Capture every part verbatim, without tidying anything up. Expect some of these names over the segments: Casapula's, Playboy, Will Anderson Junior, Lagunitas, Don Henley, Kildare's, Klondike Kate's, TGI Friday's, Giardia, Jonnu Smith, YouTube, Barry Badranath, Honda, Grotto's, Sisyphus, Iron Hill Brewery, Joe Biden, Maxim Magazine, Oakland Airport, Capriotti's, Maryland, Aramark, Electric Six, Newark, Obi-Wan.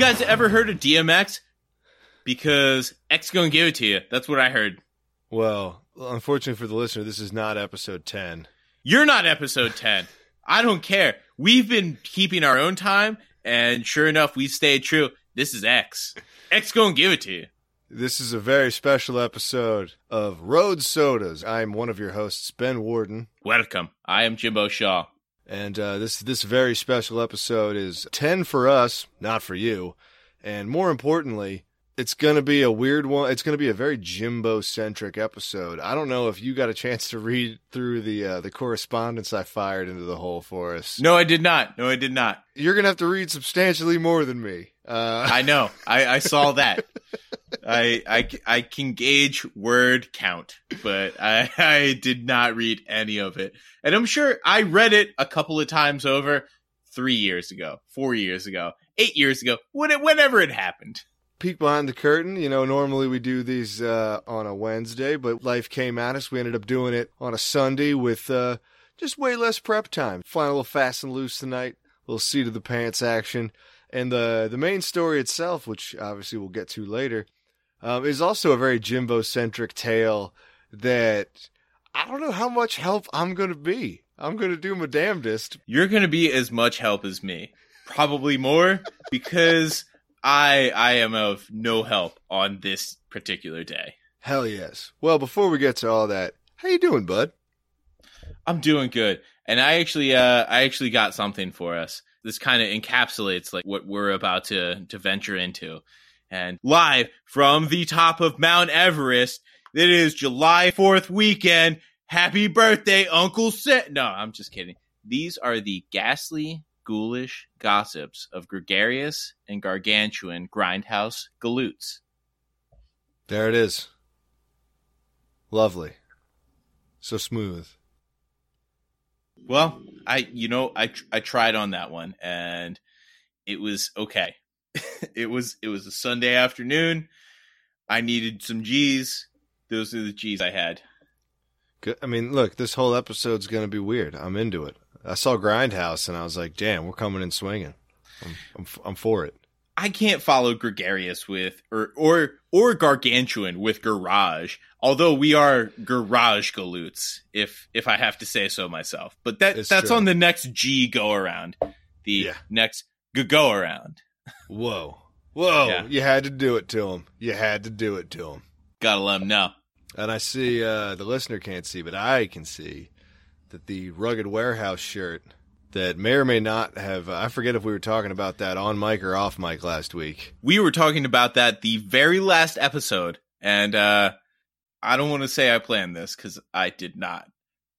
guys ever heard of D M X? Because X gonna give it to you. That's what I heard. Well, unfortunately for the listener, this is not episode ten. You're not episode ten. I don't care. We've been keeping our own time, and sure enough, we stayed true. This is X. X gonna give it to you. This is a very special episode of Road Sodas. I'm one of your hosts, Ben Warden. Welcome. I am Jimbo Shaw. And uh, this this very special episode is ten for us, not for you. And more importantly, it's going to be a weird one. It's going to be a very Jimbo-centric episode. I don't know if you got a chance to read through the uh, the correspondence I fired into the hole for us. No, I did not. No, I did not. You're going to have to read substantially more than me. Uh... I know. I, I saw that. I, I, I can gauge word count, but I, I did not read any of it. And I'm sure I read it a couple of times over three years ago, four years ago, eight years ago, when it, whenever it happened. Peek behind the curtain. You know, normally we do these uh, on a Wednesday, but life came at us. We ended up doing it on a Sunday with uh, just way less prep time. Flying a little fast and loose tonight, a little seat of the pants action. And the, the main story itself, which obviously we'll get to later, Um, is also a very Jimbo-centric tale that I don't know how much help I'm going to be. I'm going to do my damnedest. You're going to be as much help as me. Probably more, because I I am of no help on this particular day. Hell yes. Well, before we get to all that, how you doing, bud? I'm doing good. And I actually uh, I actually got something for us. This kind of encapsulates like what we're about to, to venture into. And live from the top of Mount Everest, it is July fourth weekend. Happy birthday, Uncle Sam. No, I'm just kidding. These are the ghastly, ghoulish gossips of gregarious and gargantuan grindhouse galoots. There it is. Lovely. So smooth. Well, I, you know, I, I tried on that one, and it was okay. It was it was a Sunday afternoon. I needed some G's. Those are the G's I had. I mean, look, this whole episode's going to be weird. I'm into it. I saw Grindhouse, and I was like, damn, we're coming in swinging. I'm I'm, I'm for it. I can't follow gregarious with or, or or gargantuan with garage, although we are garage galoots, if if I have to say so myself. But that it's that's true. On the next G go-around, the yeah. next go-around. Whoa. Whoa. Yeah. You had to do it to him. You had to do it to him. Gotta let him know. And I see, uh, the listener can't see, but I can see that the Rugged Warehouse shirt that may or may not have, uh, I forget if we were talking about that on mic or off mic last week. We were talking about that the very last episode. And, uh, I don't want to say I planned this because I did not,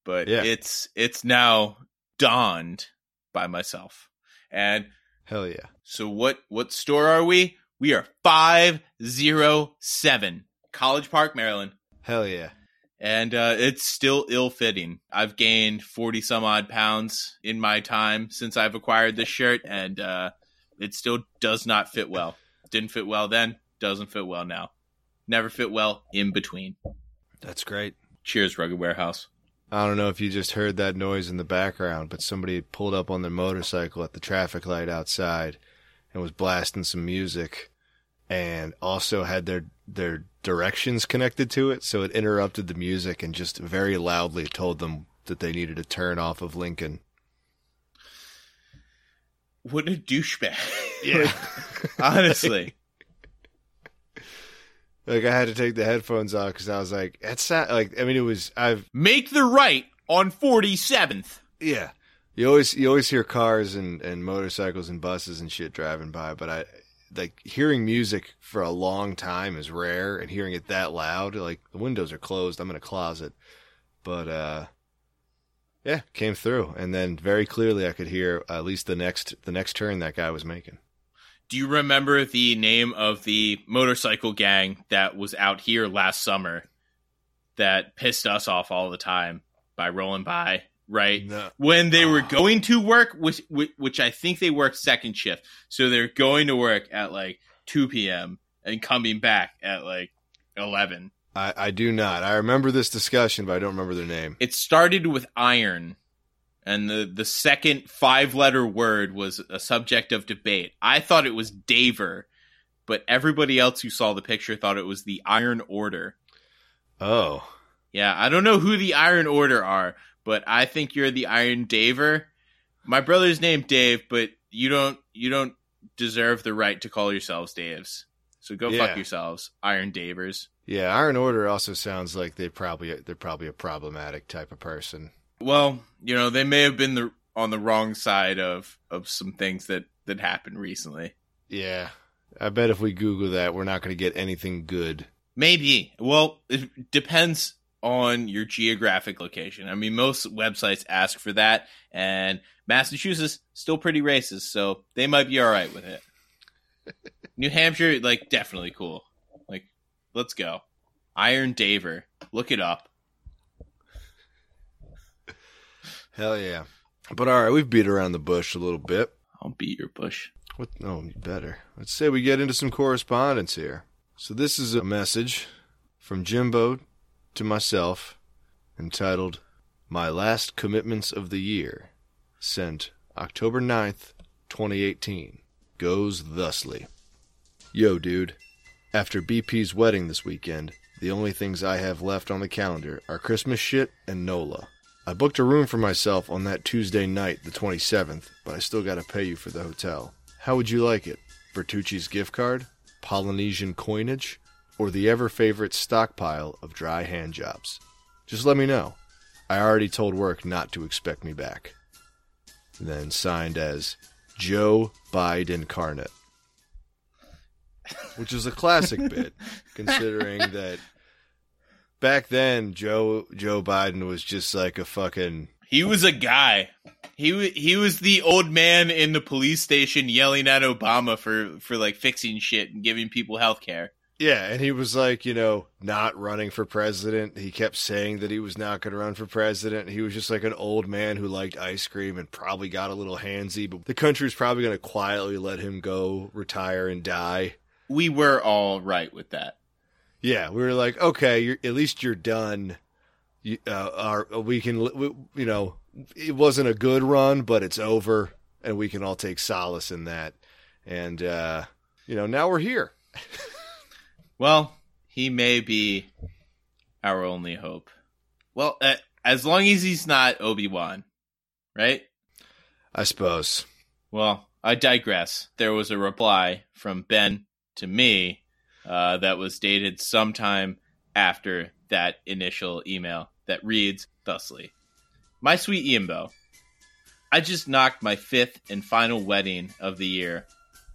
but yeah. it's, it's now donned by myself. And hell yeah. So what, what store are we? We are five oh seven College Park, Maryland. Hell yeah. And uh, it's still ill-fitting. I've gained forty-some-odd pounds in my time since I've acquired this shirt, and uh, it still does not fit well. Didn't fit well then. Doesn't fit well now. Never fit well in between. That's great. Cheers, Rugged Warehouse. I don't know if you just heard that noise in the background, but somebody pulled up on their motorcycle at the traffic light outside and was blasting some music and also had their their directions connected to it. So it interrupted the music and just very loudly told them that they needed to turn off of Lincoln. What a douchebag. Yeah. Honestly. Like, I had to take the headphones off because I was like, that's not, like, I mean, it was, I've... Make the right on forty-seventh. Yeah. You always you always hear cars and, and motorcycles and buses and shit driving by, but I, like, hearing music for a long time is rare, and hearing it that loud, like, the windows are closed, I'm in a closet. But, uh, yeah, came through. And then very clearly I could hear at least the next the next turn that guy was making. Do you remember the name of the motorcycle gang that was out here last summer that pissed us off all the time by rolling by, right? No. When they were going to work, which, which I think they worked second shift. So they're going to work at like two p.m. and coming back at like eleven. I, I do not. I remember this discussion, but I don't remember their name. It started with Iron. And the, the second five-letter word was a subject of debate. I thought it was Daver, but everybody else who saw the picture thought it was the Iron Order. Oh. Yeah, I don't know who the Iron Order are, but I think you're the Iron Daver. My brother's named Dave, but you don't you don't deserve the right to call yourselves Daves. So go yeah. fuck yourselves, Iron Davers. Yeah, Iron Order also sounds like they probably they're probably a problematic type of person. Well, you know, they may have been the, on the wrong side of, of some things that, that happened recently. Yeah. I bet if we Google that, we're not going to get anything good. Maybe. Well, it depends on your geographic location. I mean, most websites ask for that, and Massachusetts still pretty racist, so they might be all right with it. New Hampshire, like, definitely cool. Like, let's go. Iron Daver. Look it up. Hell yeah. But all right, we've beat around the bush a little bit. I'll beat your bush. What? No, you better. Let's say we get into some correspondence here. So this is a message from Jimbo to myself entitled, My Last Commitments of the Year, sent October ninth, twenty eighteen. Goes thusly. Yo, dude. After B P's wedding this weekend, the only things I have left on the calendar are Christmas shit and NOLA. I booked a room for myself on that Tuesday night, the twenty-seventh, but I still gotta pay you for the hotel. How would you like it? Bertucci's gift card? Polynesian coinage? Or the ever-favorite stockpile of dry handjobs? Just let me know. I already told work not to expect me back. And then signed as Joe Biden Incarnate. Which is a classic bit, considering that... Back then, Joe Joe Biden was just like a fucking... He was a guy. He he was the old man in the police station yelling at Obama for, for like fixing shit and giving people health care. Yeah, and he was like, you know, not running for president. He kept saying that he was not going to run for president. He was just like an old man who liked ice cream and probably got a little handsy, but the country's probably going to quietly let him go, retire, and die. We were all right with that. Yeah, we were like, okay, you're, at least you're done. You, uh, our, we can, we, you know, it wasn't a good run, but it's over, and we can all take solace in that. And, uh, you know, now we're here. Well, he may be our only hope. Well, uh, as long as he's not Obi-Wan, right? I suppose. Well, I digress. There was a reply from Ben to me. Uh, that was dated sometime after that initial email that reads thusly. My sweet Yimbo, I just knocked my fifth and final wedding of the year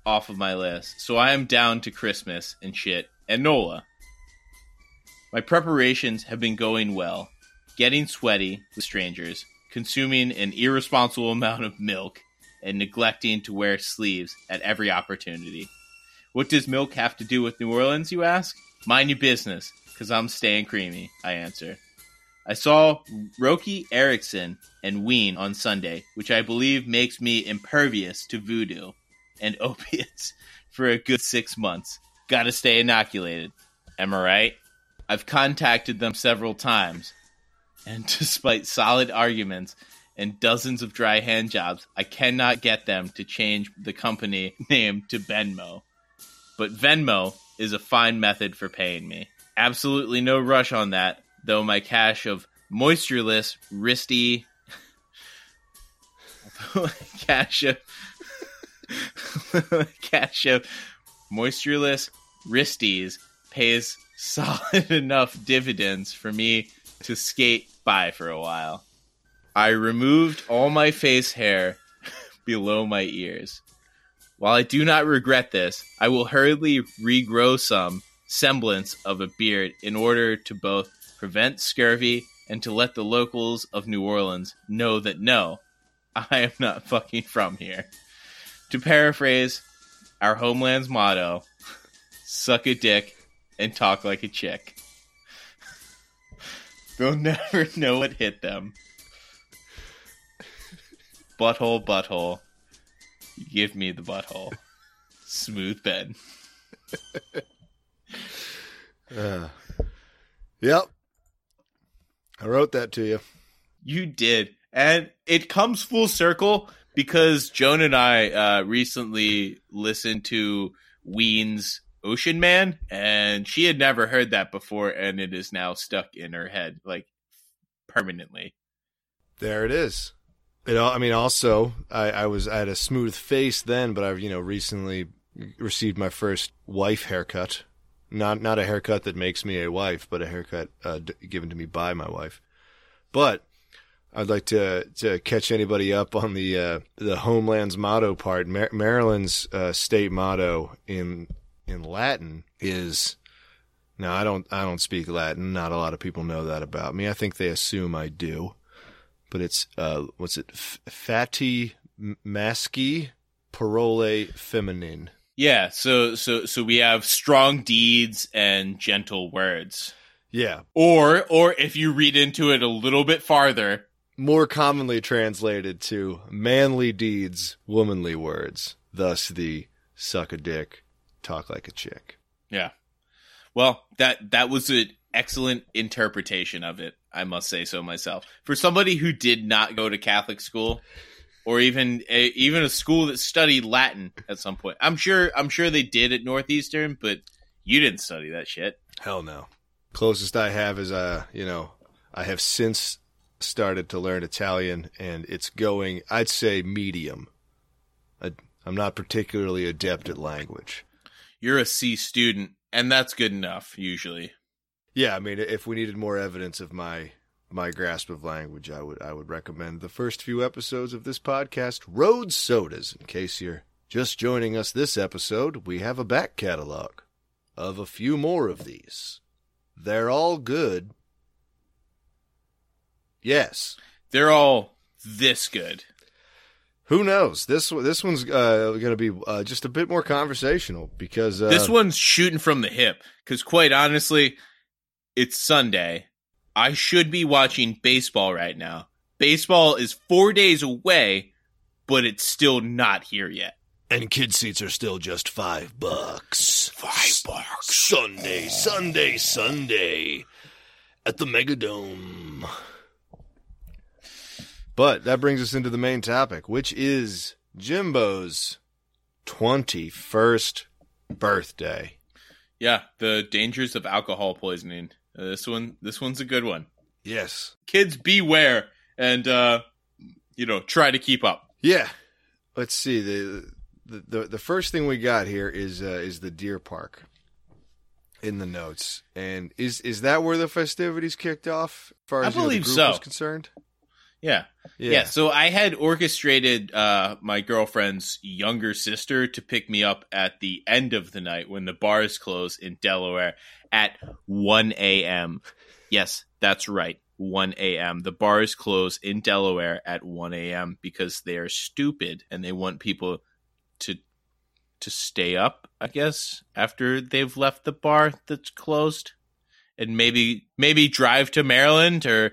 off of my list, so I am down to Christmas and shit and NOLA. My preparations have been going well, getting sweaty with strangers, consuming an irresponsible amount of milk, and neglecting to wear sleeves at every opportunity. What does milk have to do with New Orleans, you ask? Mind your business, because I'm staying creamy, I answer. I saw Roky Erickson and Ween on Sunday, which I believe makes me impervious to voodoo and opiates for a good six months. Gotta stay inoculated. Am I right? I've contacted them several times, and despite solid arguments and dozens of dry hand jobs, I cannot get them to change the company name to Venmo. But Venmo is a fine method for paying me. Absolutely no rush on that, though my cache of moistureless, wristy... cache of... cache of moistureless wristies pays solid enough dividends for me to skate by for a while. I removed all my face hair below my ears. While I do not regret this, I will hurriedly regrow some semblance of a beard in order to both prevent scurvy and to let the locals of New Orleans know that no, I am not fucking from here. To paraphrase our homeland's motto, suck a dick and talk like a chick. They'll never know what hit them. Butthole, butthole. Give me the butthole. Smooth Ben. uh, yep. I wrote that to you. You did. And it comes full circle because Joan and I uh, recently listened to Ween's Ocean Man, and she had never heard that before, and it is now stuck in her head, like, permanently. There it is. You know, I mean, also, I, I was I had a smooth face then, but I've, you know, recently received my first wife haircut. Not not a haircut that makes me a wife, but a haircut uh, d- given to me by my wife. But I'd like to to catch anybody up on the uh, the homeland's motto part. Mar- Maryland's uh, state motto in in Latin is. Now I don't I don't speak Latin. Not a lot of people know that about me. I think they assume I do. But it's uh, what's it? F- Fatti maschi parole feminine. Yeah, so so so we have strong deeds and gentle words. Yeah. Or or if you read into it a little bit farther, more commonly translated to manly deeds, womanly words. Thus the suck a dick, talk like a chick. Yeah. Well, that that was an excellent interpretation of it, I must say so myself. For somebody who did not go to Catholic school, or even a, even a school that studied Latin at some point. I'm sure I'm sure they did at Northeastern, but you didn't study that shit. Hell no. Closest I have is, uh, you know, I have since started to learn Italian, and it's going, I'd say, medium. I, I'm not particularly adept at language. You're a C student, and that's good enough, usually. Yeah, I mean, if we needed more evidence of my... my grasp of language, I would I would recommend the first few episodes of this podcast, Road Sodas. In case you're just joining us this episode, we have a back catalog of a few more of these. They're all good. Yes. They're all this good. Who knows? This this one's uh, going to be uh, just a bit more conversational because... Uh, this one's shooting from the hip because, quite honestly, it's Sunday. I should be watching baseball right now. Baseball is four days away, but it's still not here yet. And kid seats are still just five bucks. Five bucks. Sunday, Sunday, Sunday at the Megadome. But that brings us into the main topic, which is Jimbo's twenty-first birthday. Yeah, the dangers of alcohol poisoning. Uh, this one, this one's a good one. Yes. Kids, beware and, uh, you know, try to keep up. Yeah. Let's see. The the, the, the first thing we got here is uh, is the Deer Park in the notes. And is is that where the festivities kicked off as far as I believe you know, the group so. was concerned? Yeah. yeah. Yeah. So I had orchestrated uh, my girlfriend's younger sister to pick me up at the end of the night when the bars close in Delaware at one a.m. Yes, that's right. one a.m. The bars close in Delaware at one a.m. because they are stupid and they want people to to stay up, I guess, after they've left the bar that's closed and maybe maybe drive to Maryland or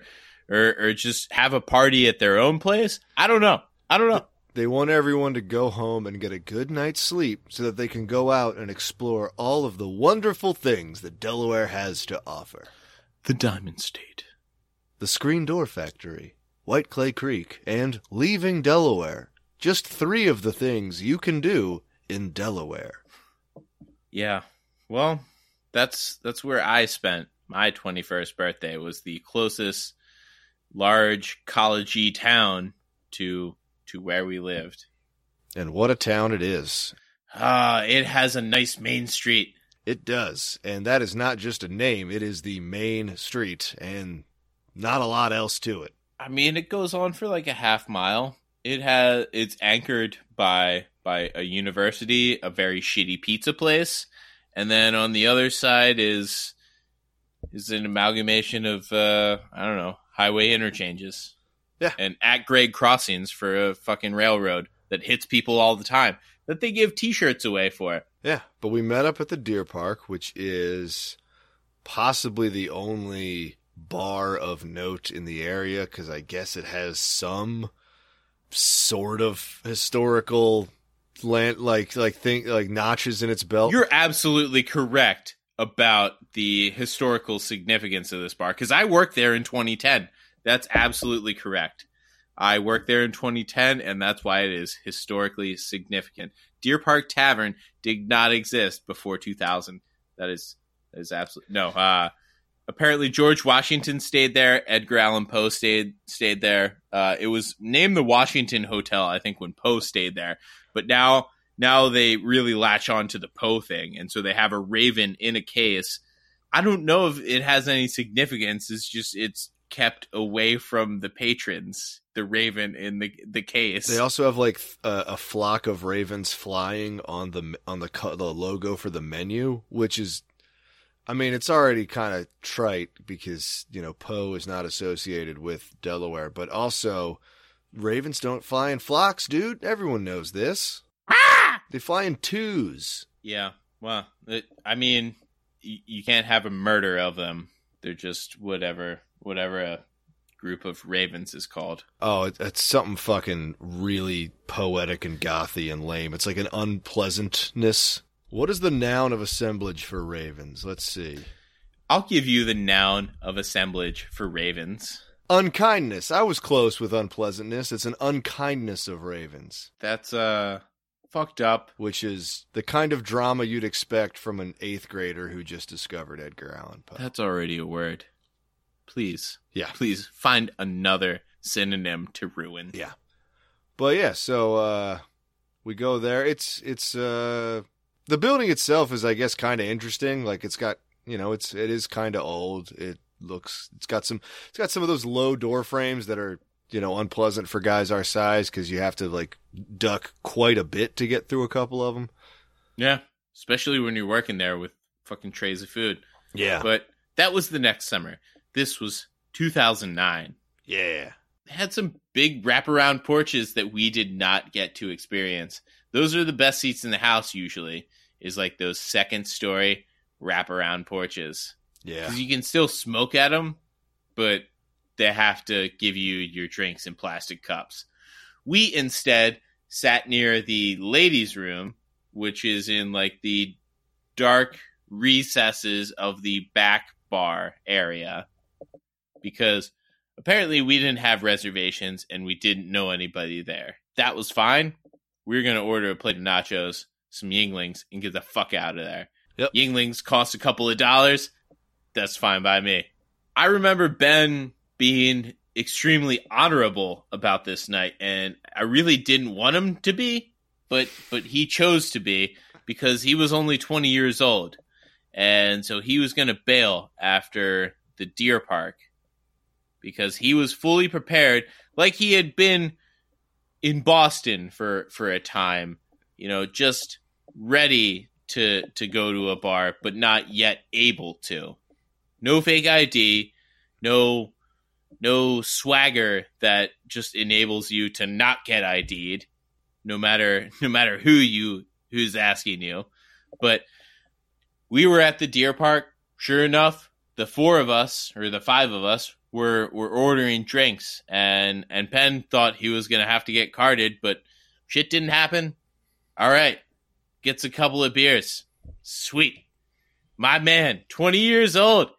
Or, or just have a party at their own place? I don't know. I don't know. They want everyone to go home and get a good night's sleep so that they can go out and explore all of the wonderful things that Delaware has to offer. The Diamond State. The Screen Door Factory, White Clay Creek, and Leaving Delaware. Just three of the things you can do in Delaware. Yeah. Well, that's that's where I spent my twenty-first birthday. It was the closest... large college-y town to to where we lived. And what a town it is. Ah, it has a nice main street. It does. And that is not just a name. It is the main street and not a lot else to it. I mean, it goes on for like a half mile. It has it's anchored by by a university, a very shitty pizza place. And then on the other side is is an amalgamation of, uh, I don't know, highway interchanges, yeah, and at-grade crossings for a fucking railroad that hits people all the time that they give T-shirts away for. Yeah, but we met up at the Deer Park, which is possibly the only bar of note in the area because I guess it has some sort of historical land, like like thing, like notches in its belt. You're absolutely correct about the historical significance of this bar because I worked there in twenty ten. That's absolutely correct. I worked there in twenty ten, and that's why it is historically significant. Deer Park Tavern did not exist before two thousand. That is that is absolutely no. Uh, apparently, George Washington stayed there. Edgar Allan Poe stayed stayed there. Uh, it was named the Washington Hotel, I think, when Poe stayed there. But now, now they really latch on to the Poe thing, and so they have a raven in a case. I don't know if it has any significance. It's just it's kept away from the patrons. The raven in the the case. They also have like a, a flock of ravens flying on the on the the logo for the menu, which is, I mean, it's already kind of trite because you know Poe is not associated with Delaware, but also ravens don't fly in flocks, dude. Everyone knows this. Ah! They fly in twos. Yeah. Well, it, I mean, you, you can't have a murder of them. They're just whatever, whatever. A, group of ravens is called. Oh, it's something fucking really poetic and gothy and lame. It's like an unpleasantness. What is the noun of assemblage for ravens? Let's see. I'll give you the noun of assemblage for ravens. Unkindness. I was close with unpleasantness. It's an unkindness of ravens. That's uh fucked up. Which is the kind of drama you'd expect from an eighth grader who just discovered Edgar Allan Poe. That's already a word. Please, yeah. Please find another synonym to ruin. Yeah, but yeah. So uh, we go there. It's it's uh, the building itself is, I guess, kind of interesting. Like it's got you know it's it is kind of old. It looks it's got some it's got some of those low door frames that are you know unpleasant for guys our size because you have to like duck quite a bit to get through a couple of them. Yeah, especially when you're working there with fucking trays of food. Yeah, but that was the next summer. This was two thousand nine. Yeah. They had some big wraparound porches that we did not get to experience. Those are the best seats in the house usually, is like those second story wraparound porches. Yeah. Because you can still smoke at them, but they have to give you your drinks in plastic cups. We instead sat near the ladies' room, which is in like the dark recesses of the back bar area. Because apparently we didn't have reservations and we didn't know anybody there. That was fine. We were going to order a plate of nachos, some Yinglings, and get the fuck out of there. Yep. Yinglings cost a couple of dollars. That's fine by me. I remember Ben being extremely honorable about this night, and I really didn't want him to be, but but he chose to be because he was only twenty years old. And so he was going to bail after the Deer Park. Because he was fully prepared, like he had been in Boston for, for a time, you know, just ready to to go to a bar, but not yet able to. No fake I D, no no swagger that just enables you to not get I D'd, no matter no matter who you who's asking you. But we were at the Deer Park, sure enough. The four of us, or the five of us. We're, we're ordering drinks, and, and Penn thought he was going to have to get carded, but shit didn't happen. All right. Gets a couple of beers. Sweet. My man, twenty years old,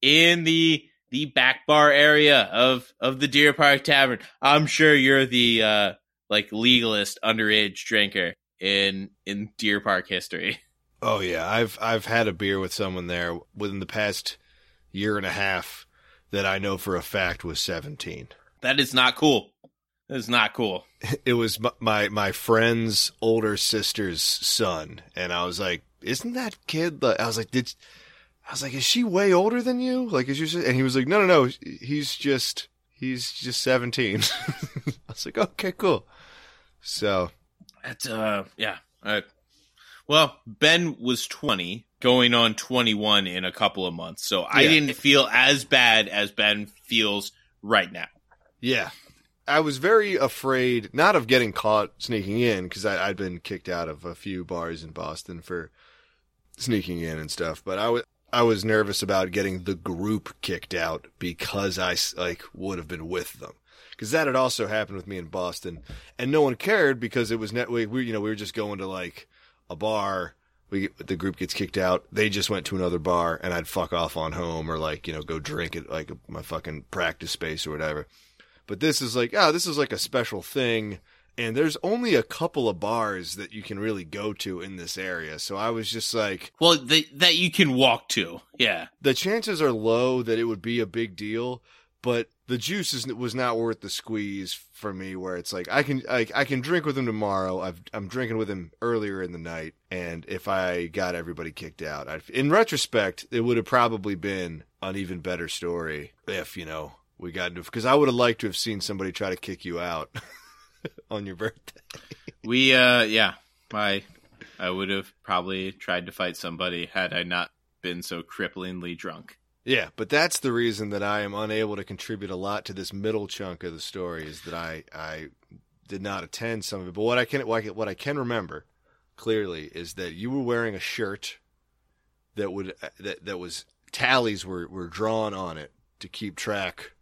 in the the back bar area of, of the Deer Park Tavern. I'm sure you're the uh, like legalist underage drinker in in Deer Park history. Oh, yeah. I've I've had a beer with someone there within the past year and a half. That I know for a fact was seventeen. That is not cool. That is not cool. It was my, my friend's older sister's son. And I was like, isn't that kid? Like, I was like, did, I was like, is she way older than you? Like, is your, and he was like, no, no, no. He's just, he's just seventeen. I was like, okay, cool. So that's, uh, yeah. All right. Well, Ben was twenty. Going on twenty-one in a couple of months. So I yeah. didn't feel as bad as Ben feels right now. Yeah. I was very afraid, not of getting caught sneaking in, because I'd been kicked out of a few bars in Boston for sneaking in and stuff. But I was, I was nervous about getting the group kicked out because I like would have been with them. Because that had also happened with me in Boston. And no one cared because it was net, we, we, you know, we were just going to like a bar. We the group gets kicked out. They just went to another bar, and I'd fuck off on home or like you know go drink at like my fucking practice space or whatever. But this is like, oh, this is like a special thing. And there's only a couple of bars that you can really go to in this area. So I was just like... Well, the, that you can walk to, yeah. The chances are low that it would be a big deal, but the juice is, was not worth the squeeze for me, where it's like, I can I, I can drink with him tomorrow. I've, I'm drinking with him earlier in the night, and if I got everybody kicked out... I'd, in retrospect, it would have probably been an even better story if, you know, we got into... Because I would have liked to have seen somebody try to kick you out... on your birthday. we uh yeah i i would have probably tried to fight somebody had I not been so cripplingly drunk. Yeah, but that's the reason that I am unable to contribute a lot to this middle chunk of the story, is that i i did not attend some of it. But what i can what i can, what I can remember clearly is that you were wearing a shirt that would that, that was tallies were were drawn on it to keep track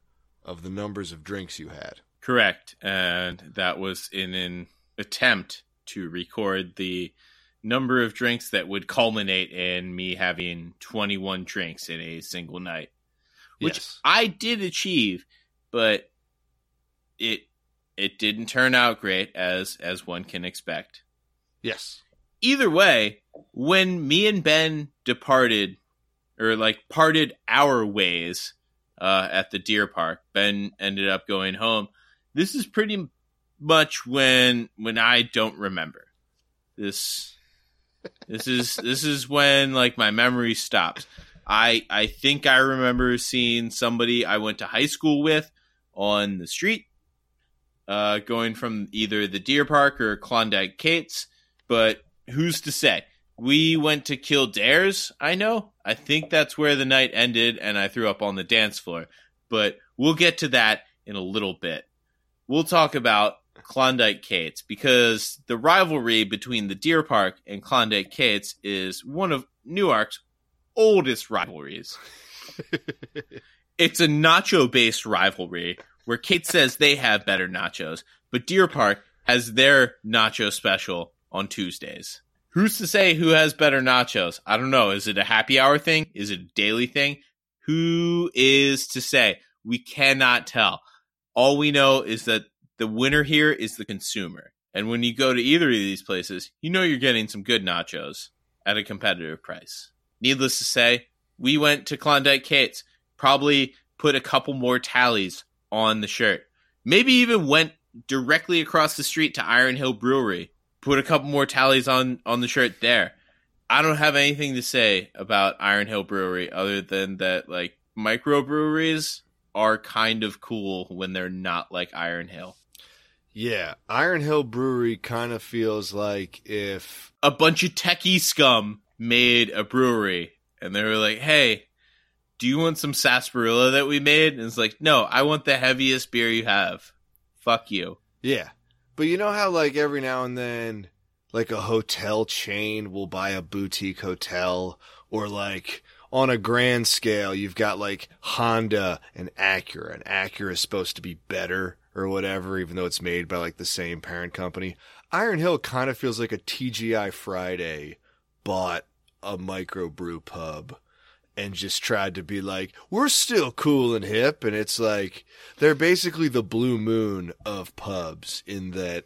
of the numbers of drinks you had. Correct, and that was in an attempt to record the number of drinks that would culminate in me having twenty-one drinks in a single night, which yes. I did achieve, but it it didn't turn out great, as as one can expect. Yes. Either way, when me and Ben departed, or like parted our ways uh, at the Deer Park, Ben ended up going home. This is pretty much when when I don't remember. This this is this is when like my memory stops. I I think I remember seeing somebody I went to high school with on the street, uh, going from either the Deer Park or Klondike Kate's, but who's to say? We went to Kildare's, I know. I think that's where the night ended and I threw up on the dance floor. But we'll get to that in a little bit. We'll talk about Klondike Kate's, because the rivalry between the Deer Park and Klondike Kate's is one of Newark's oldest rivalries. It's a nacho-based rivalry where Kate says they have better nachos, but Deer Park has their nacho special on Tuesdays. Who's to say who has better nachos? I don't know. Is it a happy hour thing? Is it a daily thing? Who is to say? We cannot tell. All we know is that the winner here is the consumer. And when you go to either of these places, you know you're getting some good nachos at a competitive price. Needless to say, we went to Klondike Kate's, probably put a couple more tallies on the shirt. Maybe even went directly across the street to Iron Hill Brewery, put a couple more tallies on, on the shirt there. I don't have anything to say about Iron Hill Brewery other than that, like, microbreweries are kind of cool when they're not like Iron Hill. Yeah, Iron Hill Brewery kind of feels like if a bunch of techie scum made a brewery and they were like, hey, do you want some sarsaparilla that we made? And it's like, no, I want the heaviest beer you have. Fuck you. Yeah, but you know how like every now and then like a hotel chain will buy a boutique hotel, or like on a grand scale, you've got like Honda and Acura, and Acura is supposed to be better or whatever, even though it's made by like the same parent company. Iron Hill kind of feels like a T G I Friday bought a microbrew pub and just tried to be like, we're still cool and hip. And it's like, they're basically the Blue Moon of pubs in that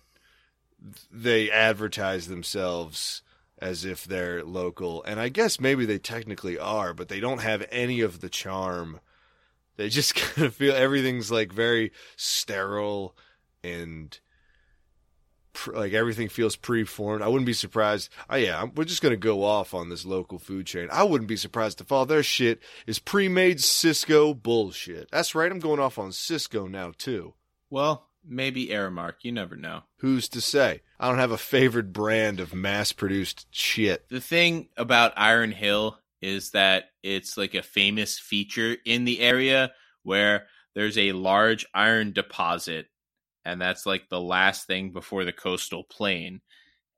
they advertise themselves as if they're local, and I guess maybe they technically are, but they don't have any of the charm. They just kind of feel everything's like very sterile, and pr- like everything feels preformed. I wouldn't be surprised. Oh yeah, I'm, we're just gonna go off on this local food chain. I wouldn't be surprised if all their shit is pre-made Cisco bullshit. That's right, I'm going off on Cisco now too. Well, maybe Aramark. You never know. Who's to say? I don't have a favorite brand of mass-produced shit. The thing about Iron Hill is that it's like a famous feature in the area where there's a large iron deposit, and that's like the last thing before the coastal plain.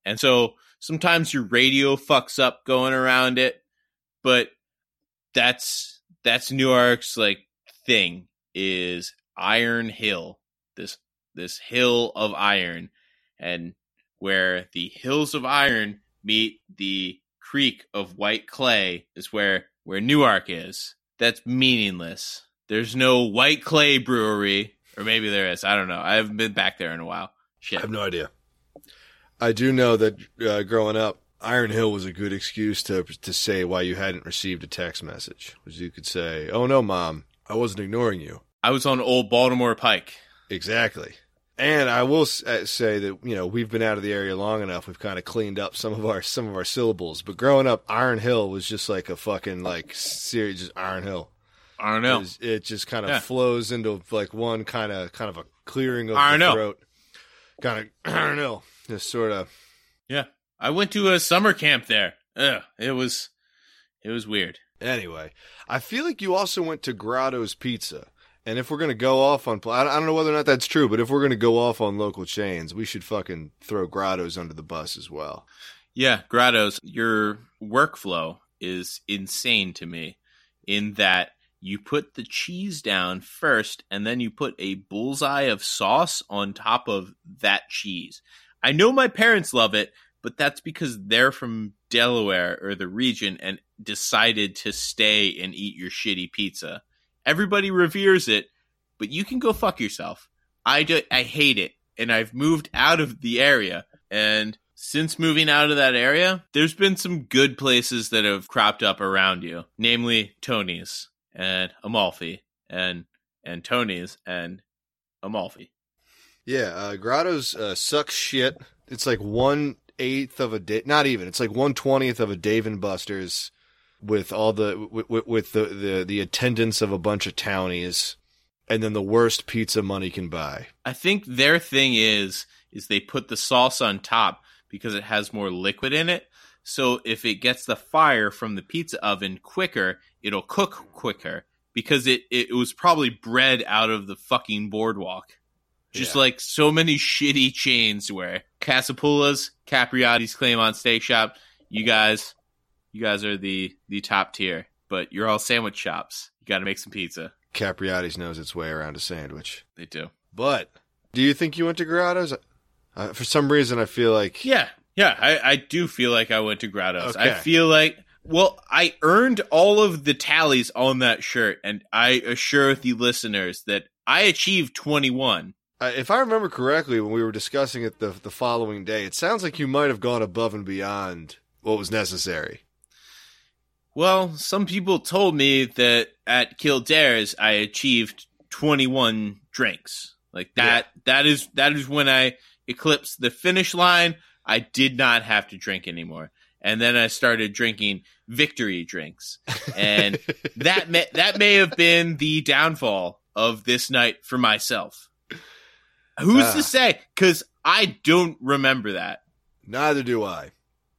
And so sometimes your radio fucks up going around it, but that's that's Newark's like thing, is Iron Hill. This This hill of iron, and where the hills of iron meet the creek of white clay is where, where Newark is. That's meaningless. There's no White Clay Brewery Or maybe there is. I don't know. I haven't been back there in a while. Shit. I have no idea. I do know that uh, growing up, Iron Hill was a good excuse to to say why you hadn't received a text message. Because you could say, oh, no, Mom, I wasn't ignoring you. I was on Old Baltimore Pike. Exactly. And I will say that, you know, we've been out of the area long enough. We've kind of cleaned up some of our some of our syllables. But growing up, Iron Hill was just like a fucking, like, serious, just Iron Hill. Iron Hill. It, was, it just kind of yeah. flows into, like, one kind of kind of a clearing of Iron the Hill. Throat. Kind of, Iron Hill. Just sort of. Yeah. I went to a summer camp there. Ugh, it was it was weird. Anyway, I feel like you also went to Grotto's Pizza. And if we're going to go off on, I don't know whether or not that's true, but if we're going to go off on local chains, we should fucking throw Grotto's under the bus as well. Yeah, Grotto's, your workflow is insane to me in that you put the cheese down first and then you put a bullseye of sauce on top of that cheese. I know my parents love it, but that's because they're from Delaware or the region and decided to stay and eat your shitty pizza. Everybody reveres it, but you can go fuck yourself. I, do, I hate it, and I've moved out of the area. And since moving out of that area, there's been some good places that have cropped up around you, namely Tony's and Amalfi and and Tony's and Amalfi. Yeah, uh, Grotto's uh, sucks shit. It's like one eighth of a day, not even. It's like one twentieth of a Dave and Buster's. With all the with, with the, the the attendance of a bunch of townies, and then the worst pizza money can buy. I think their thing is is they put the sauce on top because it has more liquid in it. So if it gets the fire from the pizza oven quicker, it'll cook quicker because it it was probably bred out of the fucking boardwalk. Just yeah. like so many shitty chains where Casapula's, Capriotti's, Claymont Steak Shop, you guys. You guys are the, the top tier, but you're all sandwich shops. You got to make some pizza. Capriotti's knows its way around a sandwich. They do. But do you think you went to Grotto's? Uh, for some reason, I feel like... Yeah, yeah, I, I do feel like I went to Grotto's. Okay. I feel like... Well, I earned all of the tallies on that shirt, and I assure the listeners that I achieved twenty-one. Uh, if I remember correctly, when we were discussing it the, the following day, it sounds like you might have gone above and beyond what was necessary. Well, some people told me that at Kildare's I achieved twenty-one drinks. Like that yeah. that is that is when I eclipsed the finish line. I did not have to drink anymore. And then I started drinking victory drinks. And that may, that may have been the downfall of this night for myself. Who's ah. to say? 'Cause I don't remember that. Neither do I.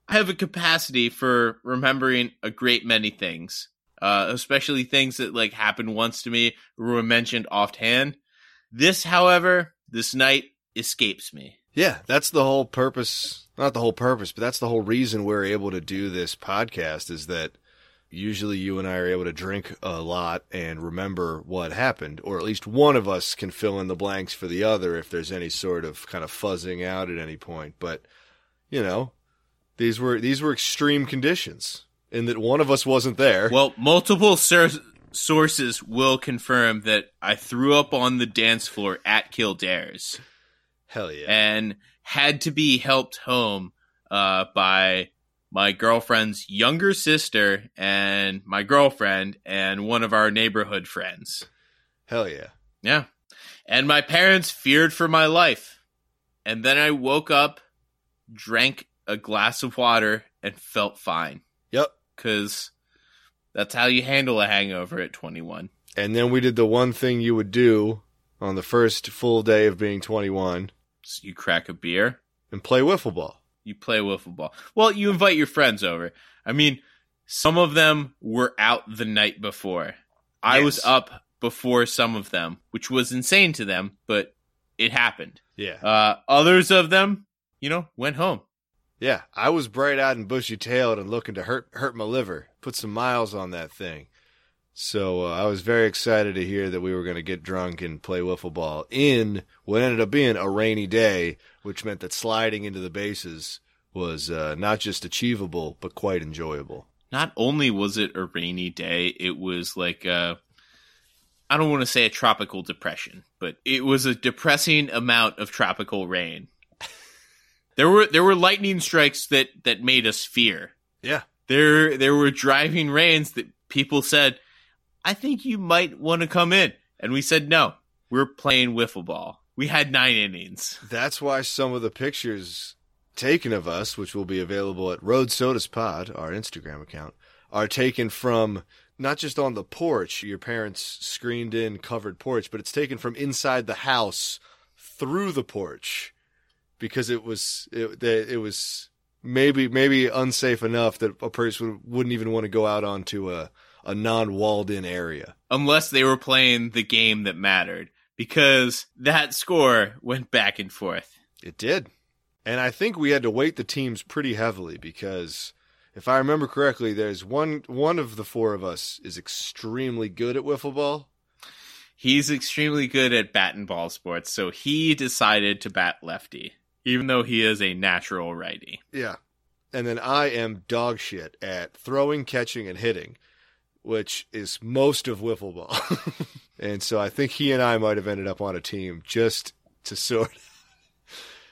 I have a capacity for remembering a great many things, uh, especially things that like happened once to me or were mentioned offhand. This, however, this night escapes me. Yeah, that's the whole purpose. Not the whole purpose, but that's the whole reason we're able to do this podcast is that usually you and I are able to drink a lot and remember what happened, or at least one of us can fill in the blanks for the other if there's any sort of kind of fuzzing out at any point. But, you know... These were these were extreme conditions, in that one of us wasn't there. Well, multiple sur- sources will confirm that I threw up on the dance floor at Kildare's. Hell yeah. And had to be helped home uh, by my girlfriend's younger sister and my girlfriend and one of our neighborhood friends. Hell yeah. Yeah. And my parents feared for my life. And then I woke up, drank a glass of water, and felt fine. Yep. Because that's how you handle a hangover at twenty-one. And then we did the one thing you would do on the first full day of being twenty-one. So you crack a beer. And play wiffle ball. You play wiffle ball. Well, you invite your friends over. I mean, some of them were out the night before. Yes. I was up before some of them, which was insane to them, but it happened. Yeah. Uh, others of them, you know, went home. Yeah, I was bright-eyed and bushy-tailed and looking to hurt hurt my liver, put some miles on that thing. So uh, I was very excited to hear that we were going to get drunk and play wiffle ball in what ended up being a rainy day, which meant that sliding into the bases was uh, not just achievable, but quite enjoyable. Not only was it a rainy day, it was like a, I don't want to say a tropical depression, but it was a depressing amount of tropical rain. There were there were lightning strikes that, that made us fear. Yeah. There there were driving rains that people said, I think you might want to come in. And we said, no, we're playing wiffle ball. We had nine innings. That's why some of the pictures taken of us, which will be available at Road Sodas Pod, our Instagram account, are taken from not just on the porch, your parents' screened-in covered porch, but it's taken from inside the house through the porch. Because it was it, it was maybe maybe unsafe enough that a person wouldn't even want to go out onto a, a non-walled-in area. Unless they were playing the game that mattered, because that score went back and forth. It did. And I think we had to weight the teams pretty heavily because, if I remember correctly, there's one one of the four of us is extremely good at wiffle ball. He's extremely good at bat and ball sports, so he decided to bat lefty. Even though he is a natural righty. Yeah. And then I am dog shit at throwing, catching, and hitting, which is most of wiffle ball. And so I think he and I might have ended up on a team just to sort of...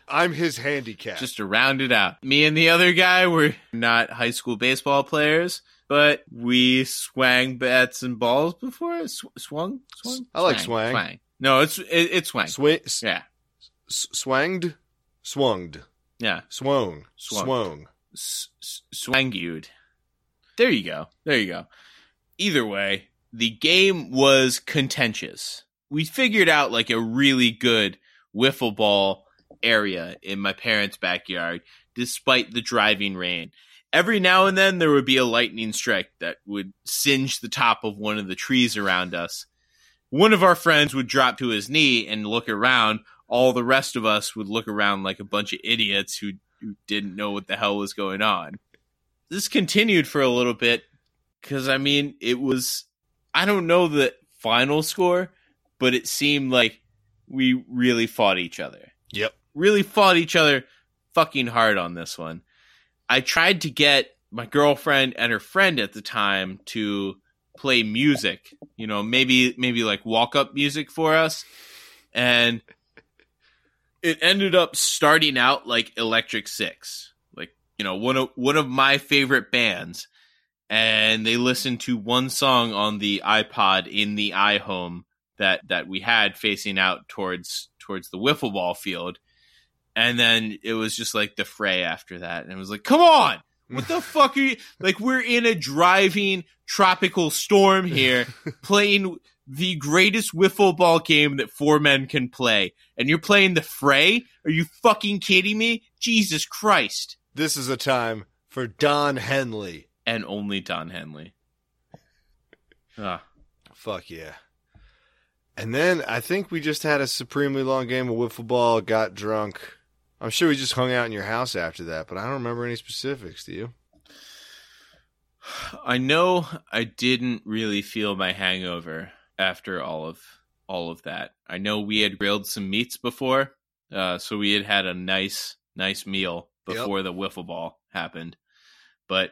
I'm his handicap. Just to round it out. Me and the other guy were not high school baseball players, but we swang bats and balls before. Sw- swung? Swung? I like swang. swang. swang. No, it's it, it's swang. Swi- s- yeah. S- swanged? Swunged. Yeah. Swung. Swung. Swangued. There you go. There you go. Either way, the game was contentious. We figured out like a really good wiffle ball area in my parents' backyard, despite the driving rain. Every now and then there would be a lightning strike that would singe the top of one of the trees around us. One of our friends would drop to his knee and look around. All the rest of us would look around like a bunch of idiots who, who didn't know what the hell was going on. This continued for a little bit because, I mean, it was... I don't know the final score, but it seemed like we really fought each other. Yep. Really fought each other fucking hard on this one. I tried to get my girlfriend and her friend at the time to play music. You know, maybe maybe like walk-up music for us. And... it ended up starting out like Electric Six, like, you know, one of one of my favorite bands. And they listened to one song on the iPod in the iHome that that we had facing out towards towards the wiffle ball field. And then it was just like The Fray after that. And it was like, come on, what the fuck are you? Like, we're in a driving tropical storm here playing the greatest wiffle ball game that four men can play. And you're playing The Fray? Are you fucking kidding me? Jesus Christ. This is a time for Don Henley. And only Don Henley. Ah. Fuck yeah. And then I think we just had a supremely long game of wiffle ball, got drunk. I'm sure we just hung out in your house after that, but I don't remember any specifics, do you? I know I didn't really feel my hangover after all of all of that. I know we had grilled some meats before, uh, so we had had a nice, nice meal before yep. the wiffle ball happened. But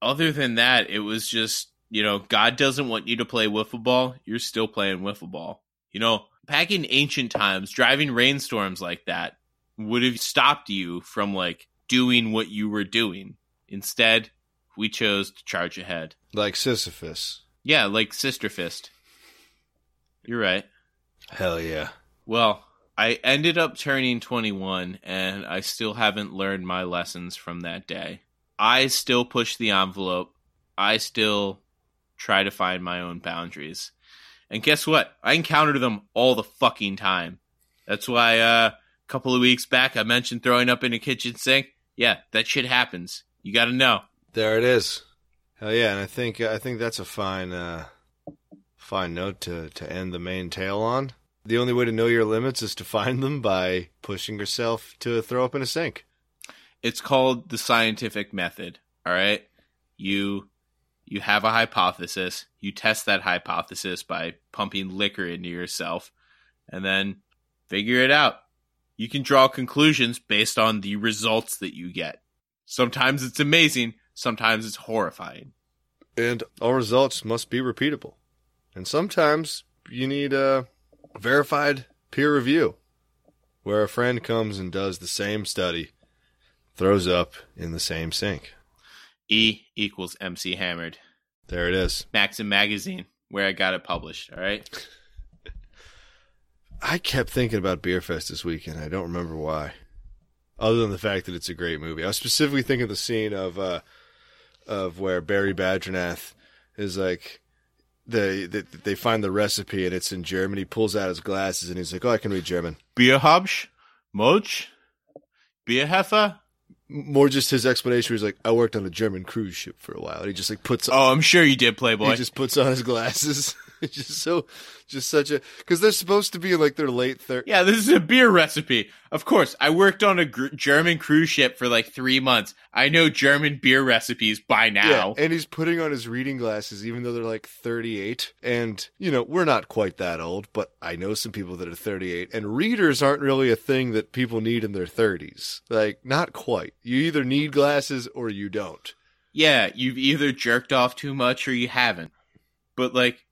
other than that, it was just, you know, God doesn't want you to play wiffle ball. You're still playing wiffle ball. You know, back in ancient times, driving rainstorms like that would have stopped you from, like, doing what you were doing. Instead, we chose to charge ahead. Like Sisyphus. Yeah, like Sister Fist. You're right. Hell yeah. Well, I ended up turning twenty-one, and I still haven't learned my lessons from that day. I still push the envelope. I still try to find my own boundaries. And guess what? I encounter them all the fucking time. That's why uh, a couple of weeks back, I mentioned throwing up in a kitchen sink. Yeah, that shit happens. You gotta know. There it is. Hell yeah, and I think I think that's a fine uh, fine note to, to end the main tale on. The only way to know your limits is to find them by pushing yourself to throw up in a sink. It's called the scientific method, all right? You you have a hypothesis. You test that hypothesis by pumping liquor into yourself and then figure it out. You can draw conclusions based on the results that you get. Sometimes it's amazing. Sometimes it's horrifying. And all results must be repeatable. And sometimes you need a verified peer review, where a friend comes and does the same study, throws up in the same sink. E equals M C Hammered. There it is. Maxim Magazine, where I got it published, all right? I kept thinking about Beer Fest this weekend. I don't remember why, other than the fact that it's a great movie. I was specifically thinking of the scene of uh, of where Barry Badranath is like, they, they they find the recipe and it's in German. He pulls out his glasses and he's like, "Oh, I can read German." Bierhabsch, Mulch, Bierhefe. More just his explanation. He's like, "I worked on a German cruise ship for a while." And he just like puts. Oh, I'm sure you did, Playboy. He just puts on his glasses. It's just so, just such a, because they're supposed to be in like their late thirties. Yeah, this is a beer recipe. Of course, I worked on a gr- German cruise ship for like three months. I know German beer recipes by now. Yeah, and he's putting on his reading glasses, even though they're like thirty-eight. And, you know, we're not quite that old, but I know some people that are thirty-eight. And readers aren't really a thing that people need in their thirties. Like, not quite. You either need glasses or you don't. Yeah, you've either jerked off too much or you haven't. But like,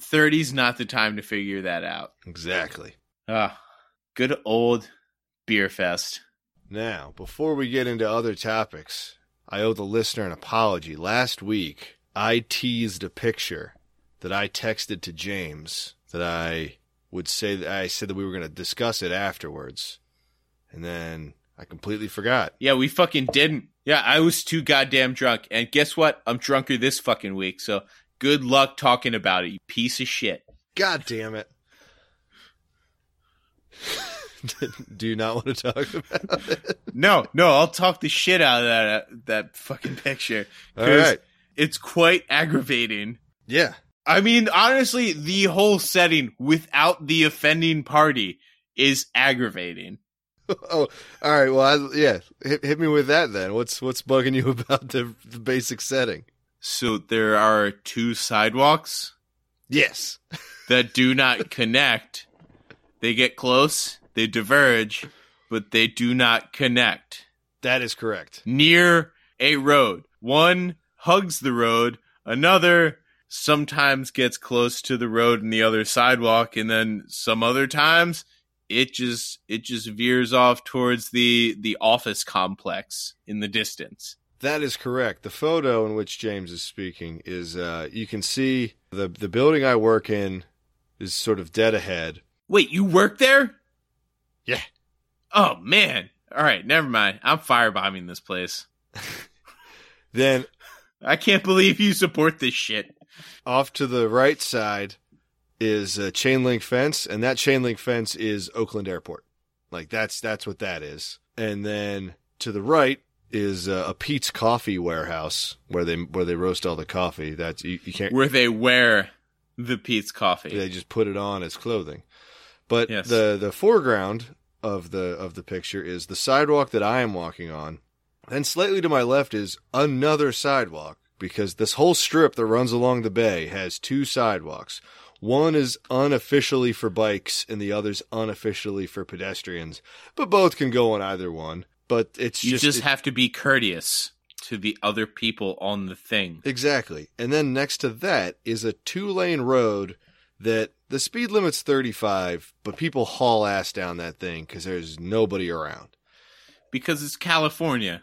thirty's not the time to figure that out. Exactly. Ah, good old Beer Fest. Now, before we get into other topics, I owe the listener an apology. Last week, I teased a picture that I texted to James that I would say that I said that we were going to discuss it afterwards, and then I completely forgot. Yeah, we fucking didn't. Yeah, I was too goddamn drunk, and guess what? I'm drunker this fucking week, so good luck talking about it, you piece of shit. God damn it. Do you not want to talk about it? No, no, I'll talk the shit out of that uh, that fucking picture. All right. It's quite aggravating. Yeah. I mean, honestly, the whole setting without the offending party is aggravating. Oh, all right. Well, I, yeah, hit, hit me with that then. What's what's bugging you about the, the basic setting? So there are two sidewalks. Yes. That do not connect. They get close, they diverge, but they do not connect. That is correct. Near a road. One hugs the road, another sometimes gets close to the road and the other sidewalk, and then some other times it just it just veers off towards the, the office complex in the distance. That is correct. The photo in which James is speaking is, uh, you can see the the building I work in is sort of dead ahead. Wait, you work there? Yeah. Oh, man. All right, never mind. I'm firebombing this place. Then I can't believe you support this shit. Off to the right side is a chain link fence, and that chain link fence is Oakland Airport. Like, that's that's what that is. And then to the right is uh, a Pete's Coffee warehouse where they where they roast all the coffee. That's you, you can't where they wear the Pete's Coffee. They just put it on as clothing. But yes. the the foreground of the of the picture is the sidewalk that I am walking on. Then slightly to my left is another sidewalk, because this whole strip that runs along the bay has two sidewalks. One is unofficially for bikes and the other's unofficially for pedestrians, but both can go on either one. But it's you just, just it, have to be courteous to the other people on the thing. Exactly. And then next to that is a two-lane road that the speed limit's thirty-five, but people haul ass down that thing because there's nobody around. Because it's California.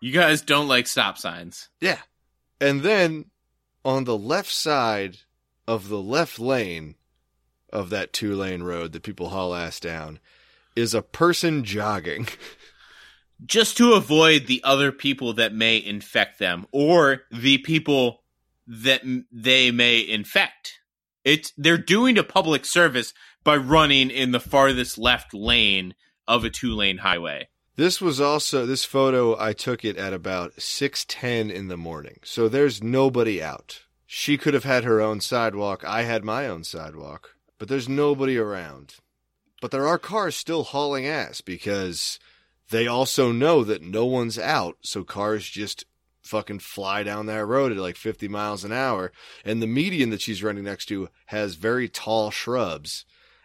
You guys don't like stop signs. Yeah. And then on the left side of the left lane of that two-lane road that people haul ass down is a person jogging. Just to avoid the other people that may infect them, or the people that m- they may infect. It's, they're doing a public service by running in the farthest left lane of a two-lane highway. This was also, this photo, I took it at about six ten in the morning, so there's nobody out. She could have had her own sidewalk, I had my own sidewalk, but there's nobody around. But there are cars still hauling ass, because they also know that no one's out, so cars just fucking fly down that road at like fifty miles an hour. And the median that she's running next to has very tall shrubs.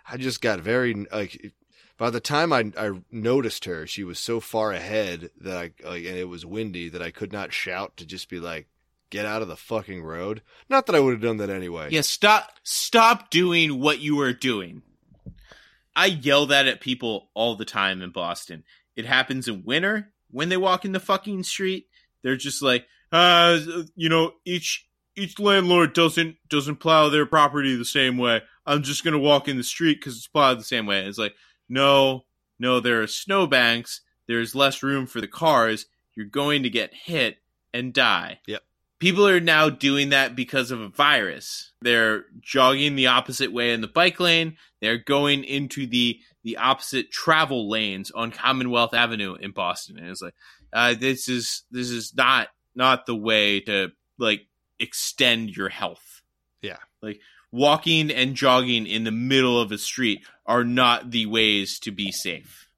I just got very, like, by the time I, I noticed her, she was so far ahead that I, like, and it was windy that I could not shout to just be like, get out of the fucking road. Not that I would have done that anyway. Yeah, stop stop doing what you were doing. I yell that at people all the time in Boston. It happens in winter when they walk in the fucking street. They're just like, uh, you know, each each landlord doesn't doesn't plow their property the same way. I'm just going to walk in the street because it's plowed the same way. And it's like, no, no, there are snowbanks. There's less room for the cars. You're going to get hit and die. Yep. People are now doing that because of a virus. They're jogging the opposite way in the bike lane. They're going into the, the opposite travel lanes on Commonwealth Avenue in Boston. And it's like, uh, this is this is not not the way to like extend your health. Yeah. Like walking and jogging in the middle of a street are not the ways to be safe.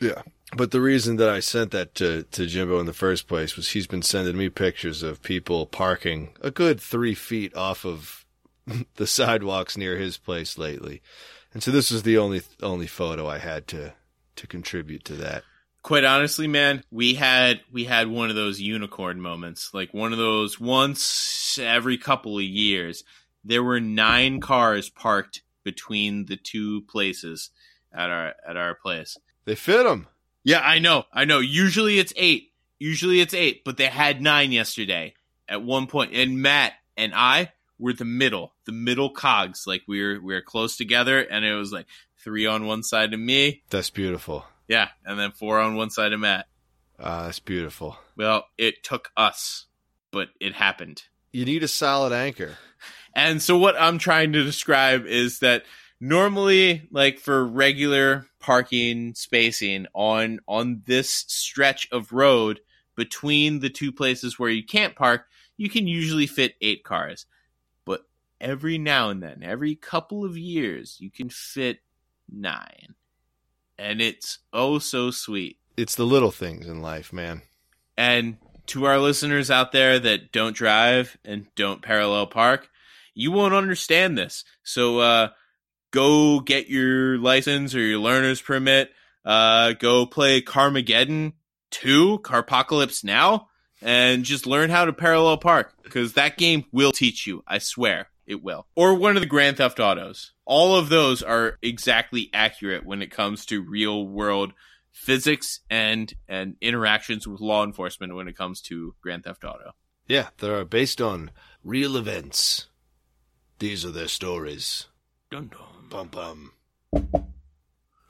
Yeah. But the reason that I sent that to, to Jimbo in the first place was he's been sending me pictures of people parking a good three feet off of the sidewalks near his place lately. And so this was the only only photo I had to to contribute to that. Quite honestly, man, we had we had one of those unicorn moments, like one of those once every couple of years. There were nine cars parked between the two places at our at our place. They fit them. Yeah, I know. I know. Usually it's eight. Usually it's eight, but they had nine yesterday at one point. And Matt and I were the middle, the middle cogs. Like we were, we were close together, and it was like three on one side of me. That's beautiful. Yeah, and then four on one side of Matt. Uh, that's beautiful. Well, it took us, but it happened. You need a solid anchor. And so what I'm trying to describe is that normally, like for regular parking spacing on on this stretch of road between the two places where you can't park, you can usually fit eight cars. But every now and then, every couple of years, you can fit nine. And it's oh so sweet. It's the little things in life, man. And to our listeners out there that don't drive and don't parallel park, you won't understand this. So, uh, go get your license or your learner's permit. Uh, go play Carmageddon two, Carpocalypse Now, and just learn how to parallel park, because that game will teach you. I swear it will. Or one of the Grand Theft Autos. All of those are exactly accurate when it comes to real world physics and, and interactions with law enforcement when it comes to Grand Theft Auto. Yeah, they are based on real events. These are their stories. Dun dun. Bum bum.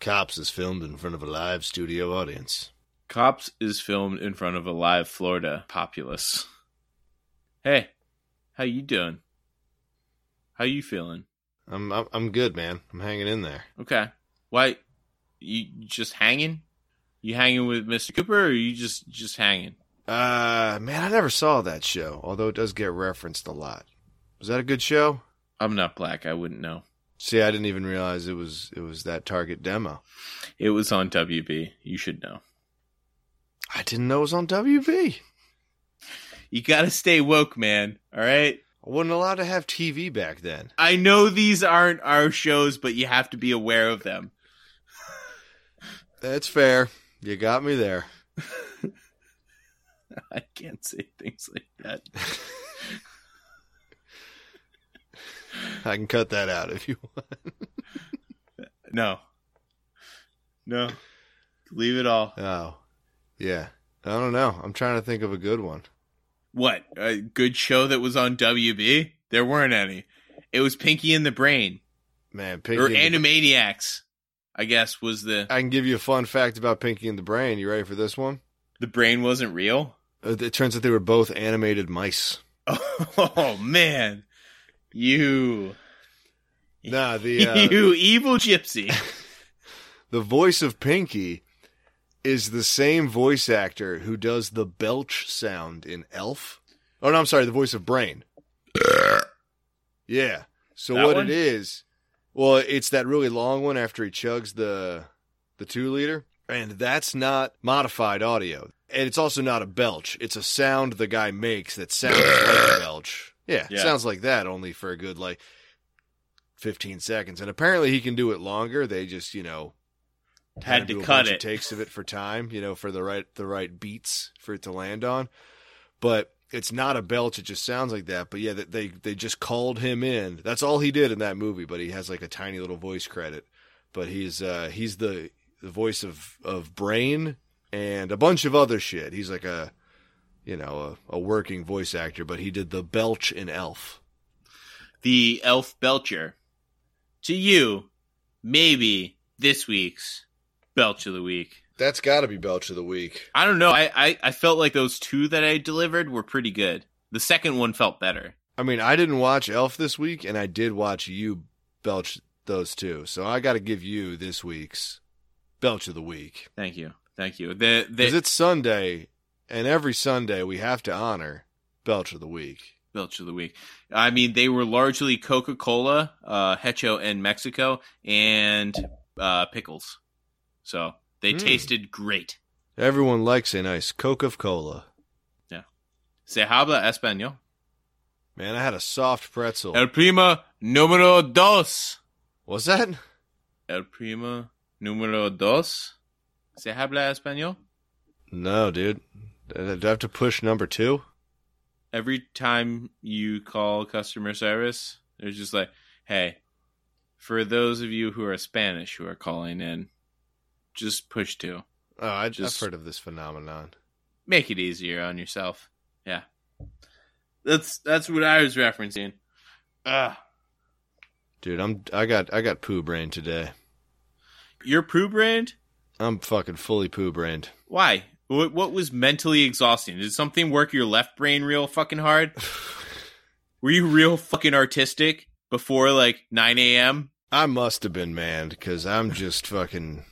Cops is filmed in front of a live studio audience. Cops is filmed in front of a live Florida populace. Hey, how you doing? How you feeling? I'm I'm, I'm good, man. I'm hanging in there. Okay. Why? You just hanging? You hanging with Mister Cooper, or are you just just hanging? Uh, man, I never saw that show, although it does get referenced a lot. Was that a good show? I'm not black. I wouldn't know. See, I didn't even realize it was it was that Target demo. It was on W B. You should know. I didn't know it was on W B. You gotta stay woke, man. All right? I wasn't allowed to have T V back then. I know these aren't our shows, but you have to be aware of them. That's fair. You got me there. I can't say things like that. I can cut that out if you want. No. No. Leave it all. Oh. Yeah. I don't know. I'm trying to think of a good one. What? A good show that was on W B? There weren't any. It was Pinky and the Brain. Man, Pinky. Or Animaniacs, the... I guess, was the... I can give you a fun fact about Pinky and the Brain. You ready for this one? The brain wasn't real? It turns out they were both animated mice. Oh, man. You, nah, the uh, you evil gypsy. The voice of Pinky is the same voice actor who does the belch sound in Elf. Oh no, I'm sorry, the voice of Brain. Yeah. So that what one? It is? Well, it's that really long one after he chugs the the two liter, and that's not modified audio, and it's also not a belch. It's a sound the guy makes that sounds like a belch. Yeah, yeah, sounds like that, only for a good, like, fifteen seconds. And apparently he can do it longer. They just, you know, had, had to, to cut it. Takes of it for time, you know, for the right the right beats for it to land on. But It's not a belch. It just sounds like that. But yeah, they they just called him in. That's all he did in that movie. But he has like a tiny little voice credit. But he's uh, he's the the voice of, of Brain and a bunch of other shit. He's like a you know a, a working voice actor. But he did the belch in Elf. The Elf Belcher. To you, maybe this week's Belch of the Week. That's got to be Belch of the Week. I don't know. I, I, I felt like those two that I delivered were pretty good. The second one felt better. I mean, I didn't watch Elf this week, and I did watch you belch those two. So I got to give you this week's Belch of the Week. Thank you. Thank you. The, the... 'Cause it's Sunday, and every Sunday we have to honor Belch of the Week. Belch of the Week. I mean, they were largely Coca-Cola, uh, Hecho in Mexico, and uh, pickles. So... They mm. tasted great. Everyone likes a nice Coca-Cola. Yeah. Se habla español. Man, I had a soft pretzel. El prima número dos. What's that? El prima número dos. Se habla español? No, dude. Do I have to push number two? Every time you call customer service, they're just like, hey, for those of you who are Spanish who are calling in, just push two. Oh, I just I've heard of this phenomenon. Make it easier on yourself. Yeah, that's that's what I was referencing. Ah, dude, I'm I got I got poo brained today. You're poo brained? I'm fucking fully poo brained. Why? What, what was mentally exhausting? Did something work your left brain real fucking hard? Were you real fucking artistic before like nine a.m.? I must have been, man, because I'm just fucking.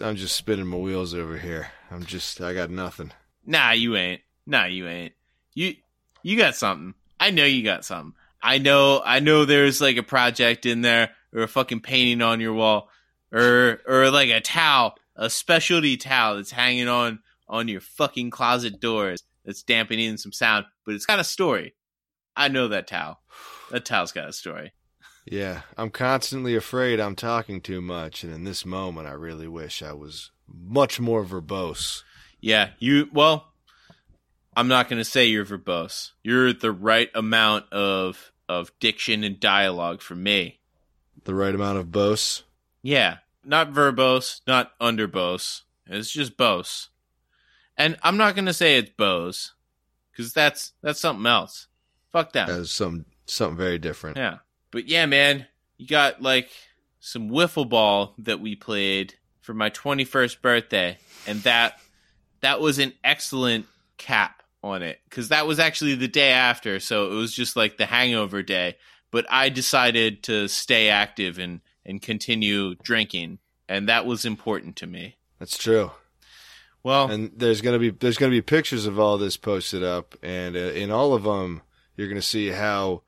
I'm just spinning my wheels over here. I'm just, I got nothing. Nah, you ain't. Nah, you ain't. You, you got something. I know you got something. I know, I know there's like a project in there or a fucking painting on your wall or, or like a towel, a specialty towel that's hanging on, on your fucking closet doors that's dampening some sound, but it's got a story. I know that towel. That towel's got a story. Yeah, I'm constantly afraid I'm talking too much, and in this moment, I really wish I was much more verbose. Yeah, you, well, I'm not going to say you're verbose. You're the right amount of of diction and dialogue for me. The right amount of bose? Yeah, not verbose, not underbose. It's just bose. And I'm not going to say it's bose, because that's, that's something else. Fuck that. That's some, something very different. Yeah. But yeah, man, you got like some wiffle ball that we played for my twenty-first birthday, and that that was an excellent cap on it because that was actually the day after, so it was just like the hangover day. But I decided to stay active and and continue drinking, and that was important to me. That's true. Well, and there's gonna be there's gonna be pictures of all this posted up, and uh, in all of them, you're gonna see how.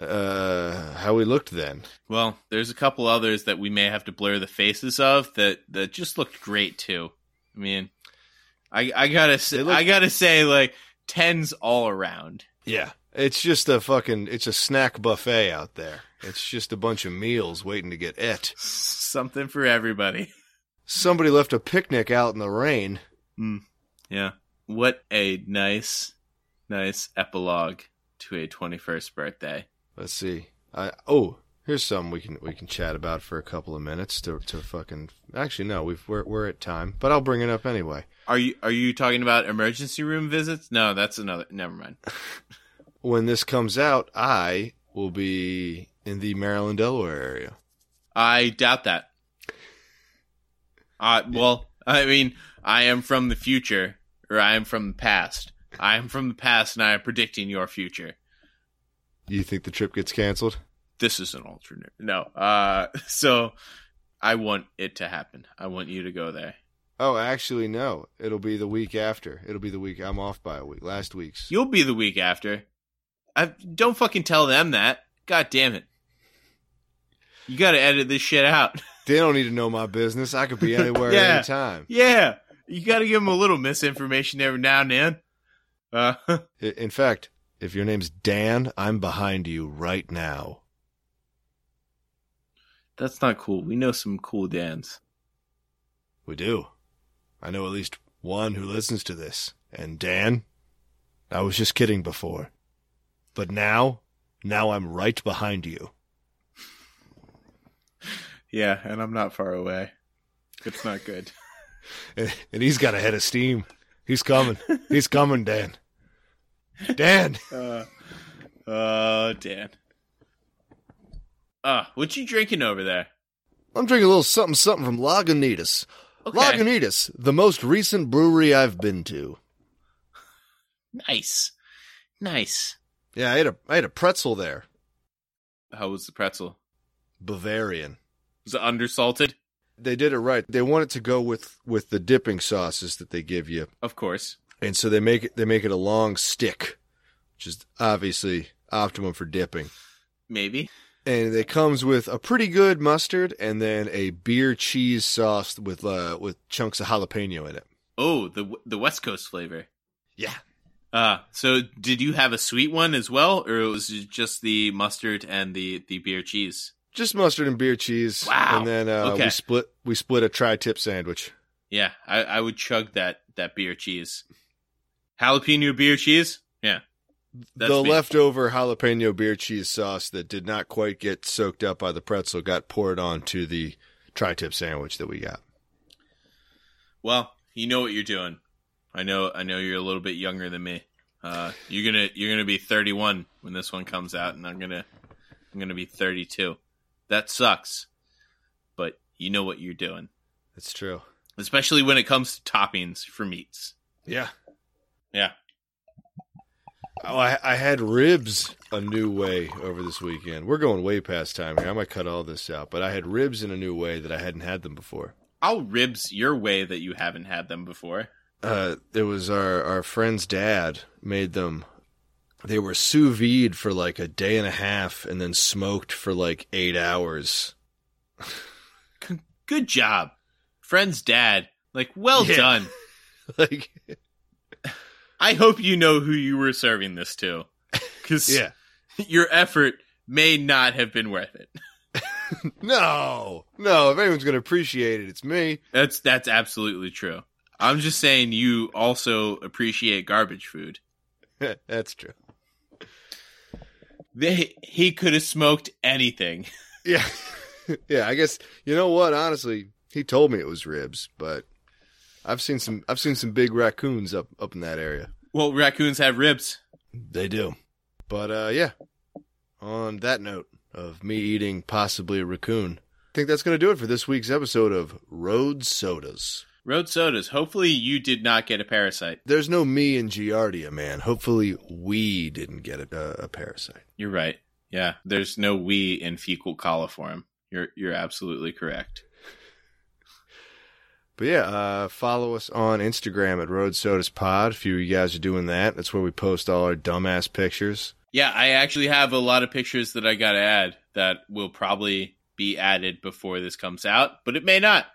Uh, how we looked then. Well, there's a couple others that we may have to blur the faces of that, that just looked great too. I mean, I I gotta say, look- I gotta say, like tens all around. Yeah, it's just a fucking, it's a snack buffet out there. It's just a bunch of meals waiting to get et. Something for everybody. Somebody left a picnic out in the rain. Mm, yeah. What a nice, nice epilogue to a twenty-first birthday. Let's see. I oh, here's something we can we can chat about for a couple of minutes to to fucking actually no, we've we're we're at time, but I'll bring it up anyway. Are you are you talking about emergency room visits? No, that's another. Never mind. When this comes out, I will be in the Maryland, Delaware area. I doubt that. Uh well, I mean, I am from the future, or I am from the past. I am from the past, and I am predicting your future. You think the trip gets canceled? This is an alternate. No. Uh, so I want it to happen. I want you to go there. Oh, actually, no. It'll be the week after. It'll be the week. I'm off by a week. Last week's. You'll be the week after. I don't fucking tell them that. God damn it. You got to edit this shit out. They don't need to know my business. I could be anywhere yeah. at any time. Yeah. You got to give them a little misinformation every now and then. Uh. In fact... If your name's Dan, I'm behind you right now. That's not cool. We know some cool Dans. We do. I know at least one who listens to this. And Dan, I was just kidding before. But now, now I'm right behind you. Yeah, and I'm not far away. It's not good. And, and he's got a head of steam. He's coming. He's coming, Dan. Dan! Uh, uh, Dan. Uh, what you drinking over there? I'm drinking a little something-something from Lagunitas. Okay. Lagunitas, the most recent brewery I've been to. Nice. Nice. Yeah, I had a, I had a pretzel there. How was the pretzel? Bavarian. Was it undersalted? They did it right. They want it to go with, with the dipping sauces that they give you. Of course. And so they make it, they make it a long stick, which is obviously optimum for dipping. Maybe. And it comes with a pretty good mustard and then a beer cheese sauce with uh, with chunks of jalapeno in it. Oh, the the West Coast flavor. Yeah. Uh, so did you have a sweet one as well, or was it just the mustard and the, the beer cheese? Just mustard and beer cheese. Wow. And then uh, okay. we split we split a tri-tip sandwich. Yeah, I, I would chug that, that beer cheese. Jalapeno beer cheese? Yeah. That's the big. Leftover jalapeno beer cheese sauce that did not quite get soaked up by the pretzel got poured onto the tri-tip sandwich that we got. Well, you know what you're doing. I know. I know you're a little bit younger than me. Uh, you're gonna you're gonna be thirty-one when this one comes out, and I'm gonna I'm gonna be thirty-two. That sucks, but you know what you're doing. That's true. Especially when it comes to toppings for meats. Yeah, yeah. Oh, I, I had ribs a new way over this weekend. We're going way past time here. I might cut all this out, but I had ribs in a new way that I hadn't had them before. I'll ribs your way that you haven't had them before. Uh, it was our, our friend's dad made them. They were sous vide for like a day and a half and then smoked for like eight hours. Good job. Friend's dad. Like, well yeah. done. Like, I hope you know who you were serving this to. Because yeah. your effort may not have been worth it. No. No, if anyone's going to appreciate it, it's me. That's That's absolutely true. I'm just saying you also appreciate garbage food. That's true. They he could have smoked anything. Yeah. Yeah, I guess you know what, honestly, he told me it was ribs, but I've seen some I've seen some big raccoons up, up in that area. Well, raccoons have ribs. They do. But uh yeah. On that note of me eating possibly a raccoon, I think that's gonna do it for this week's episode of Road Sodas. Road Sodas, hopefully you did not get a parasite. There's no me in Giardia, man. Hopefully we didn't get a, a parasite. You're right. Yeah, there's no we in fecal coliform. You're you're absolutely correct. But yeah, uh, follow us on Instagram at Road Sodas Pod if you guys are doing that. That's where we post all our dumbass pictures. Yeah, I actually have a lot of pictures that I got to add that will probably be added before this comes out, but it may not.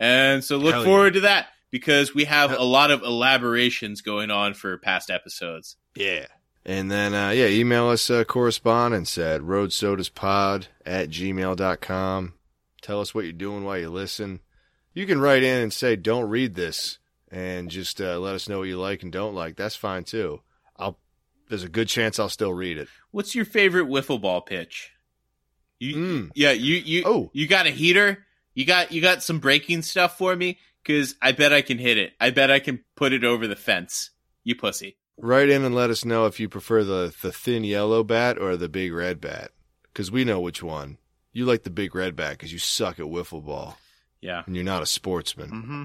And so look Hell forward yeah. to that because we have a lot of elaborations going on for past episodes. Yeah. And then, uh, yeah, email us uh, correspondence at roadsodaspod at gmail dot com. Tell us what you're doing while you listen. You can write in and say, don't read this, and just uh, let us know what you like and don't like. That's fine, too. I'll. There's a good chance I'll still read it. What's your favorite wiffle ball pitch? You, mm. Yeah, you, you, oh. you got a heater? You got you got some breaking stuff for me? Because I bet I can hit it. I bet I can put it over the fence. You pussy. Write in and let us know if you prefer the, the thin yellow bat or the big red bat. Because we know which one. You like the big red bat because you suck at wiffle ball. Yeah. And you're not a sportsman. Mm-hmm.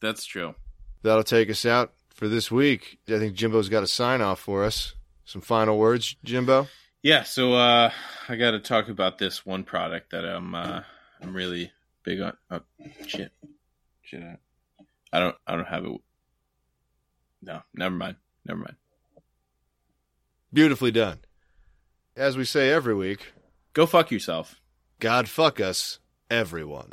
That's true. That'll take us out for this week. I think Jimbo's got a sign off for us. Some final words, Jimbo? Yeah, so uh, I got to talk about this one product that I'm, uh, I'm really... Big on oh, shit, shit. I don't, I don't have it. No, never mind, never mind. Beautifully done. As we say every week, go fuck yourself. God fuck us, everyone.